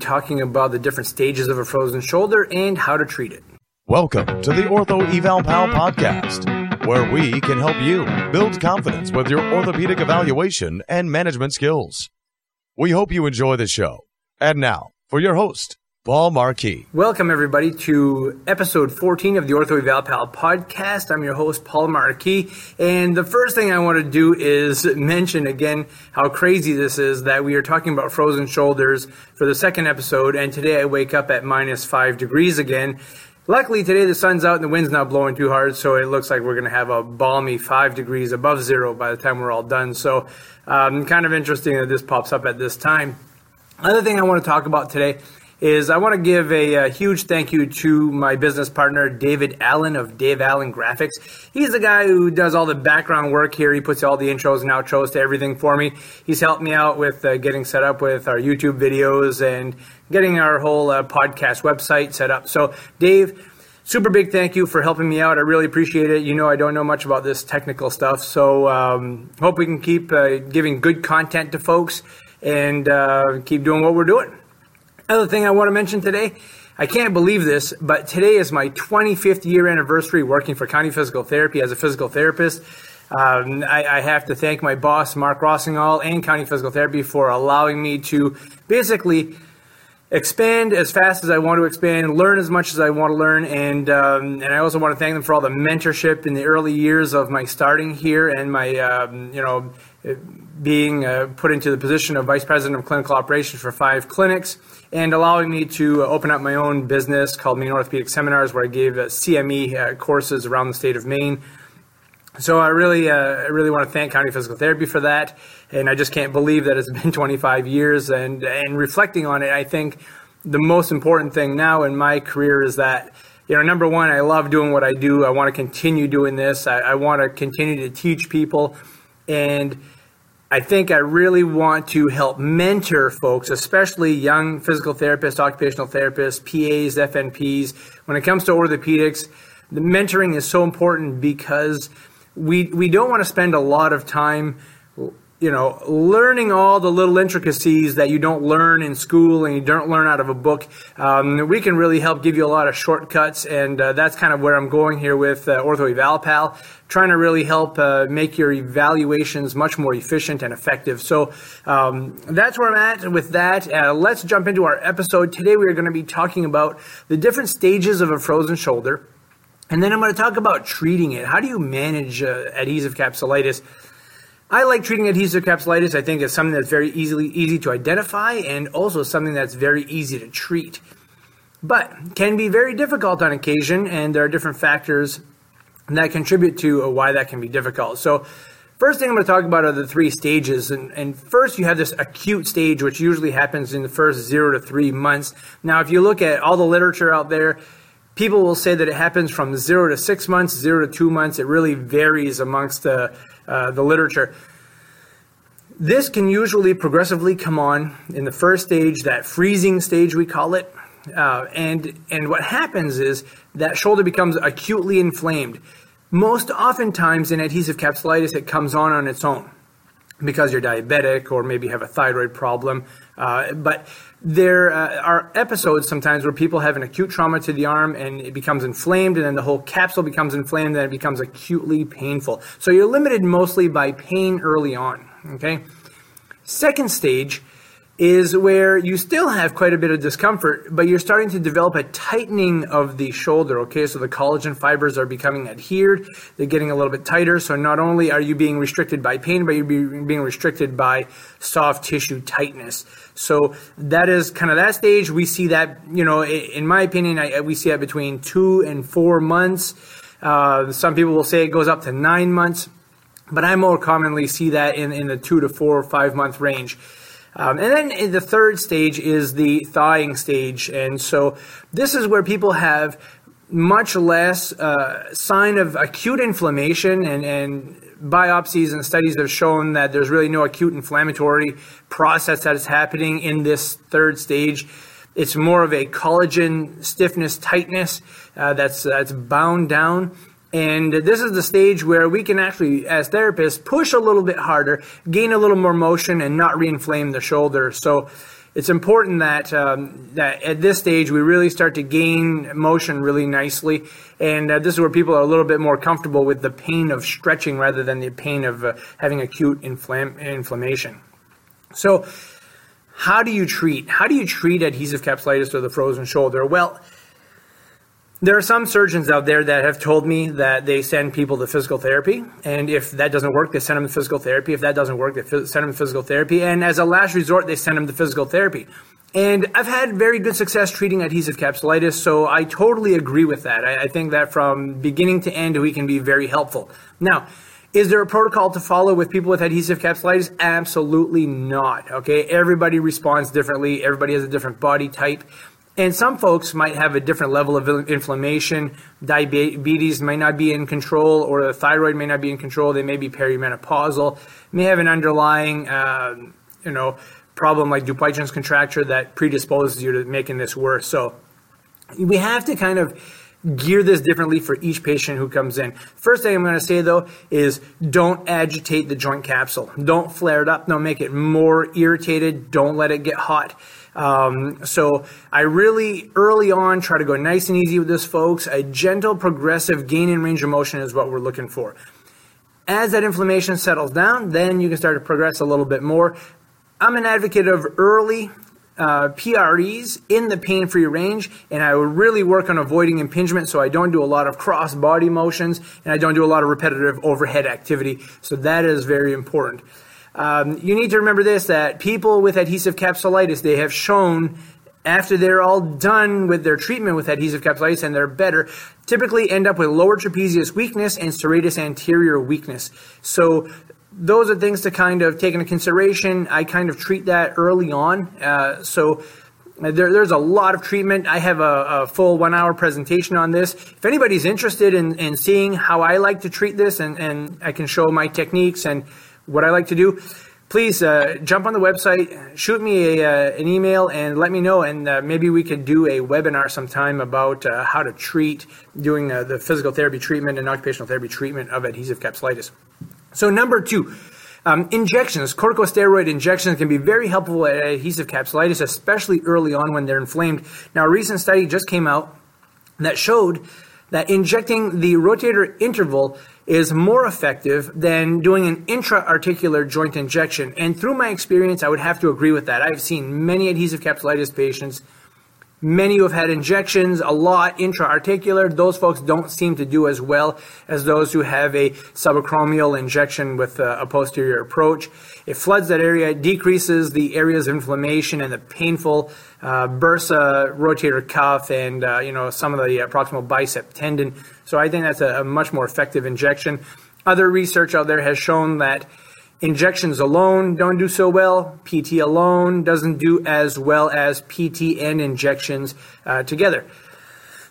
talking about the different stages of a frozen shoulder and how to treat it. Welcome to the Ortho Eval Pal podcast, where we can help you build confidence with your orthopedic evaluation and management skills. We hope you enjoy the show. And now, for your host, Paul Marquis. Welcome, everybody, to episode 14 of the Ortho Eval Pal podcast. I'm your host, Paul Marquis. And the first thing I want to do is mention again how crazy this is that we are talking about frozen shoulders for the second episode. And today I wake up at -5 degrees again. Luckily, today the sun's out and the wind's not blowing too hard, so it looks like we're going to have a balmy 5 degrees above zero by the time we're all done. So kind of interesting that this pops up at this time. Another thing I want to talk about today is I want to give a huge thank you to my business partner, David Allen of Dave Allen Graphics. He's the guy who does all the background work here. He puts all the intros and outros to everything for me. He's helped me out with getting set up with our YouTube videos and getting our whole podcast website set up. So, Dave, super big thank you for helping me out. I really appreciate it. You know, I don't know much about this technical stuff, so hope we can keep giving good content to folks and keep doing what we're doing. Another thing I want to mention today, I can't believe this, but today is my 25th year anniversary working for County Physical Therapy as a physical therapist. I have to thank my boss, Mark Rossingall, and County Physical Therapy for allowing me to basically expand as fast as I want to expand, learn as much as I want to learn, and I also want to thank them for all the mentorship in the early years of my starting here and my, being put into the position of Vice President of Clinical Operations for 5 clinics and allowing me to open up my own business called Maine Orthopedic Seminars, where I gave CME courses around the state of Maine. So I really want to thank County Physical Therapy for that, and I just can't believe that it's been 25 years, and reflecting on it, I think the most important thing now in my career is that, you know, number one, I love doing what I do. I want to continue doing this. I want to continue to teach people, and I think I really want to help mentor folks, especially young physical therapists, occupational therapists, PAs, FNPs. When it comes to orthopedics, the mentoring is so important because we don't want to spend a lot of time, you know, learning all the little intricacies that you don't learn in school and you don't learn out of a book. We can really help give you a lot of shortcuts, and that's kind of where I'm going here with Ortho Eval Pal, trying to really help make your evaluations much more efficient and effective. So that's where I'm at with that. Let's jump into our episode. Today we are going to be talking about the different stages of a frozen shoulder, and then I'm going to talk about treating it. How do you manage adhesive capsulitis? I like treating adhesive capsulitis. I think it's something that's very easy to identify and also something that's very easy to treat, but can be very difficult on occasion, and there are different factors that contribute to why that can be difficult. So first thing I'm going to talk about are the 3 stages, and first you have this acute stage, which usually happens in the first 0 to 3 months. Now, if you look at all the literature out there, people will say that it happens from 0 to 6 months, 0 to 2 months. It really varies amongst the literature. This can usually progressively come on in the first stage, that freezing stage we call it, and what happens is that shoulder becomes acutely inflamed. Most oftentimes in adhesive capsulitis, it comes on its own because you're diabetic or maybe have a thyroid problem, but there are episodes sometimes where people have an acute trauma to the arm and it becomes inflamed, and then the whole capsule becomes inflamed, and then it becomes acutely painful. So you're limited mostly by pain early on, okay? Second stage is where you still have quite a bit of discomfort, but you're starting to develop a tightening of the shoulder, okay? So the collagen fibers are becoming adhered. They're getting a little bit tighter. So not only are you being restricted by pain, but you're being restricted by soft tissue tightness. So that is kind of that stage. We see that, you know, in my opinion, we see that between 2 and 4 months. Some people will say it goes up to 9 months, but I more commonly see that in the 2 to 4 or 5 month range. And then the third stage is the thawing stage. And so this is where people have much less sign of acute inflammation, and biopsies and studies have shown that there's really no acute inflammatory process that is happening in this third stage. It's more of a collagen stiffness, tightness that's bound down. And this is the stage where we can actually, as therapists, push a little bit harder, gain a little more motion, and not re-inflame the shoulder. So it's important that that at this stage we really start to gain motion really nicely, and this is where people are a little bit more comfortable with the pain of stretching rather than the pain of having acute inflammation. So how do you treat? How do you treat adhesive capsulitis or the frozen shoulder? Well, there are some surgeons out there that have told me that they send people to physical therapy, and if that doesn't work, they send them to physical therapy. If that doesn't work, they send them to physical therapy, and as a last resort, they send them to physical therapy. And I've had very good success treating adhesive capsulitis, so I totally agree with that. I think that from beginning to end, we can be very helpful. Now, is there a protocol to follow with people with adhesive capsulitis? Absolutely not, okay? Everybody responds differently. Everybody has a different body type. And some folks might have a different level of inflammation. Diabetes may not be in control, or the thyroid may not be in control. They may be perimenopausal, may have an underlying, problem like Dupuytren's contracture that predisposes you to making this worse. So we have to kind of gear this differently for each patient who comes in. First thing I'm going to say, though, is don't agitate the joint capsule. Don't flare it up. Don't make it more irritated. Don't let it get hot. So I really early on try to go nice and easy with this, folks. A gentle, progressive gain in range of motion is what we're looking for. As that inflammation settles down, then you can start to progress a little bit more. I'm an advocate of early PREs in the pain-free range, and I would really work on avoiding impingement so I don't do a lot of cross-body motions and I don't do a lot of repetitive overhead activity. So that is very important. You need to remember this, that people with adhesive capsulitis, they have shown after they're all done with their treatment with adhesive capsulitis and they're better, typically end up with lower trapezius weakness and serratus anterior weakness. So those are things to kind of take into consideration. I kind of treat that early on. So there's a lot of treatment. I have a full 1 hour presentation on this. If anybody's interested in seeing how I like to treat this and I can show my techniques and what I like to do, please jump on the website, shoot me an email, and let me know. And maybe we could do a webinar sometime about how to treat doing the physical therapy treatment and occupational therapy treatment of adhesive capsulitis. So number two, injections. Corticosteroid injections can be very helpful at adhesive capsulitis, especially early on when they're inflamed. Now, a recent study just came out that showed that injecting the rotator interval is more effective than doing an intra-articular joint injection. And through my experience, I would have to agree with that. I've seen many adhesive capsulitis patients, many who have had injections, a lot intra-articular. Those folks don't seem to do as well as those who have a subacromial injection with a posterior approach. It floods that area, it decreases the areas of inflammation and the painful bursa, rotator cuff, and some of the proximal bicep tendon. So I think that's a much more effective injection. Other research out there has shown that injections alone don't do so well. PT alone doesn't do as well as PT and injections together.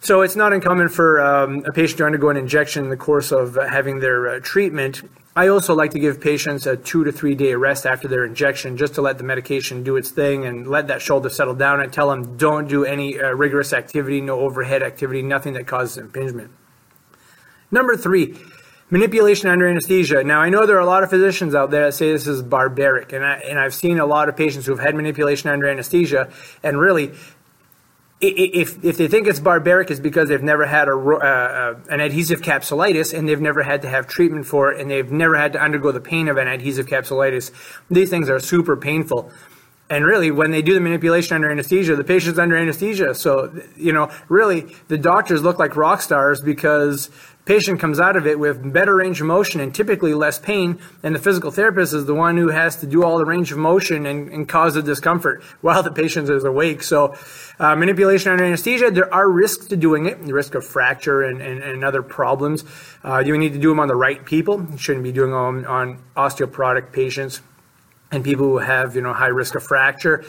So it's not uncommon for a patient to undergo an injection in the course of having their treatment. I also like to give patients a 2 to 3 day rest after their injection just to let the medication do its thing and let that shoulder settle down. I tell them don't do any rigorous activity, no overhead activity, nothing that causes impingement. Number three, manipulation under anesthesia. Now, I know there are a lot of physicians out there that say this is barbaric, and I've seen a lot of patients who've had manipulation under anesthesia, and really, if they think it's barbaric, it's because they've never had an adhesive capsulitis, and they've never had to have treatment for it, and they've never had to undergo the pain of an adhesive capsulitis. These things are super painful. And really, when they do the manipulation under anesthesia, the patient's under anesthesia. So, really, the doctors look like rock stars because the patient comes out of it with better range of motion and typically less pain, and the physical therapist is the one who has to do all the range of motion and cause the discomfort while the patient is awake. So manipulation under anesthesia, there are risks to doing it, the risk of fracture and other problems. You need to do them on the right people. You shouldn't be doing them on osteoporotic patients and people who have, high risk of fracture.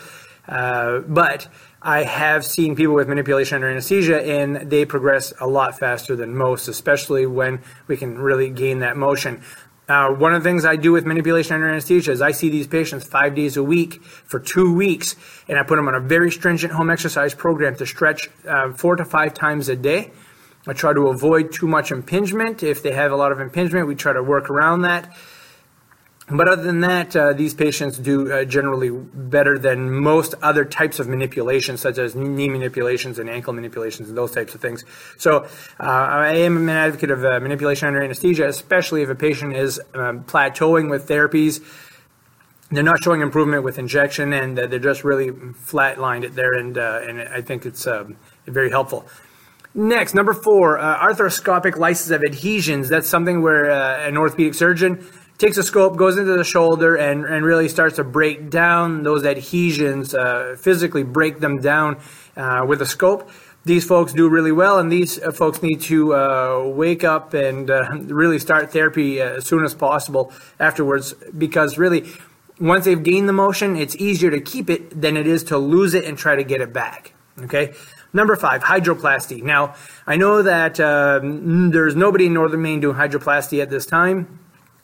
But I have seen people with manipulation under anesthesia, and they progress a lot faster than most, especially when we can really gain that motion. One of the things I do with manipulation under anesthesia is I see these patients 5 days a week for 2 weeks, and I put them on a very stringent home exercise program to stretch 4 to 5 times a day. I try to avoid too much impingement. If they have a lot of impingement, we try to work around that. But other than that, these patients do generally better than most other types of manipulations, such as knee manipulations and ankle manipulations and those types of things. So I am an advocate of manipulation under anesthesia, especially if a patient is plateauing with therapies. They're not showing improvement with injection, and they're just really flatlined it there, and I think it's very helpful. Next, number four, arthroscopic lysis of adhesions. That's something where an orthopedic surgeon takes a scope, goes into the shoulder, and really starts to break down those adhesions, physically break them down with a scope. These folks do really well, and these folks need to wake up and really start therapy as soon as possible afterwards, because really, once they've gained the motion, it's easier to keep it than it is to lose it and try to get it back, okay? Number five, hydroplasty. Now, I know that there's nobody in Northern Maine doing hydroplasty at this time.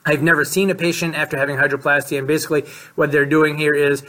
I've never seen a patient after having hydroplasty, and basically what they're doing here is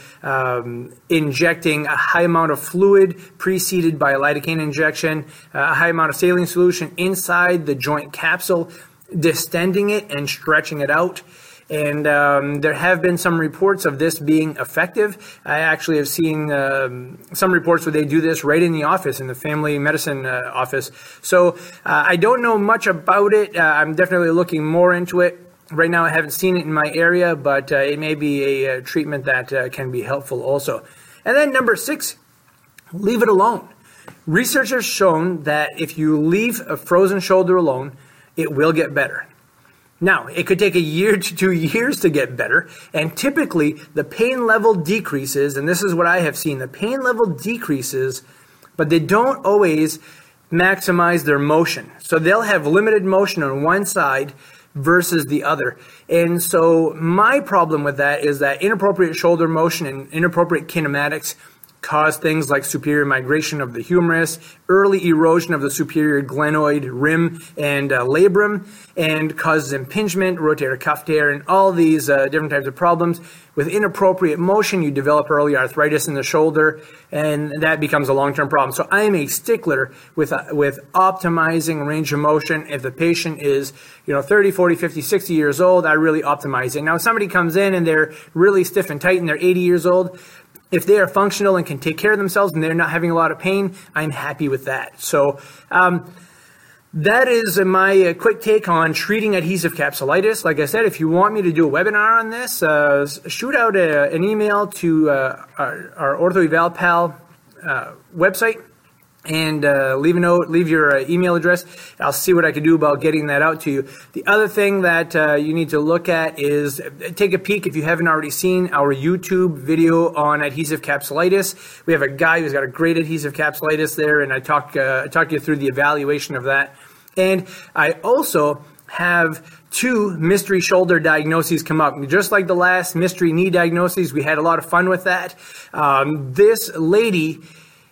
injecting a high amount of fluid preceded by a lidocaine injection, a high amount of saline solution inside the joint capsule, distending it and stretching it out. And there have been some reports of this being effective. I actually have seen some reports where they do this right in the office, in the family medicine office. So I don't know much about it. I'm definitely looking more into it. Right now I haven't seen it in my area, but it may be a treatment that can be helpful also. And then number six, leave it alone. Research has shown that if you leave a frozen shoulder alone, it will get better. Now, it could take a year to 2 years to get better, and typically the pain level decreases, and this is what I have seen, the pain level decreases, but they don't always maximize their motion. So they'll have limited motion on one side versus the other. And so my problem with that is that inappropriate shoulder motion and inappropriate kinematics cause things like superior migration of the humerus, early erosion of the superior glenoid rim and labrum, and causes impingement, rotator cuff tear, and all these different types of problems. With inappropriate motion, you develop early arthritis in the shoulder, and that becomes a long-term problem. So I am a stickler with optimizing range of motion. If the patient is 30, 40, 50, 60 years old, I really optimize it. Now, if somebody comes in and they're really stiff and tight and they're 80 years old, if they are functional and can take care of themselves and they're not having a lot of pain, I'm happy with that. So that is my quick take on treating adhesive capsulitis. Like I said, if you want me to do a webinar on this, shoot out an email to our Ortho Eval Pal website and leave a note, leave your email address. I'll see what I can do about getting that out to you. The other thing that you need to look at is take a peek, if you haven't already seen our YouTube video on adhesive capsulitis. We have a guy who's got a great adhesive capsulitis there, and I talk you through the evaluation of that. And I also have two mystery shoulder diagnoses come up. Just like the last mystery knee diagnoses, we had a lot of fun with that. This lady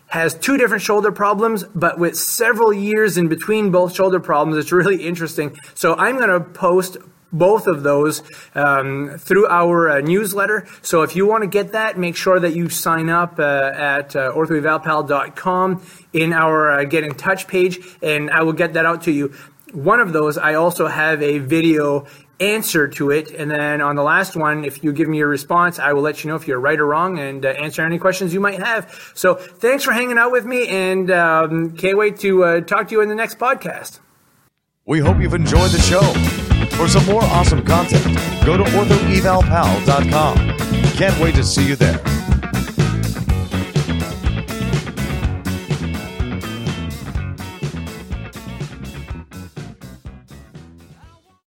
has two different shoulder problems, but with several years in between both shoulder problems, it's really interesting. So I'm going to post both of those through our newsletter. So if you want to get that, make sure that you sign up at OrthoEvalPal.com in our Get in Touch page, and I will get that out to you. One of those, I also have a video answer to it, and then on the last one, if you give me your response, I will let you know if you're right or wrong and answer any questions you might have. So thanks for hanging out with me, and can't wait to talk to you in the next podcast. We hope you've enjoyed the show. For some more awesome content, go to OrthoEvalPal.com. Can't wait to see you there.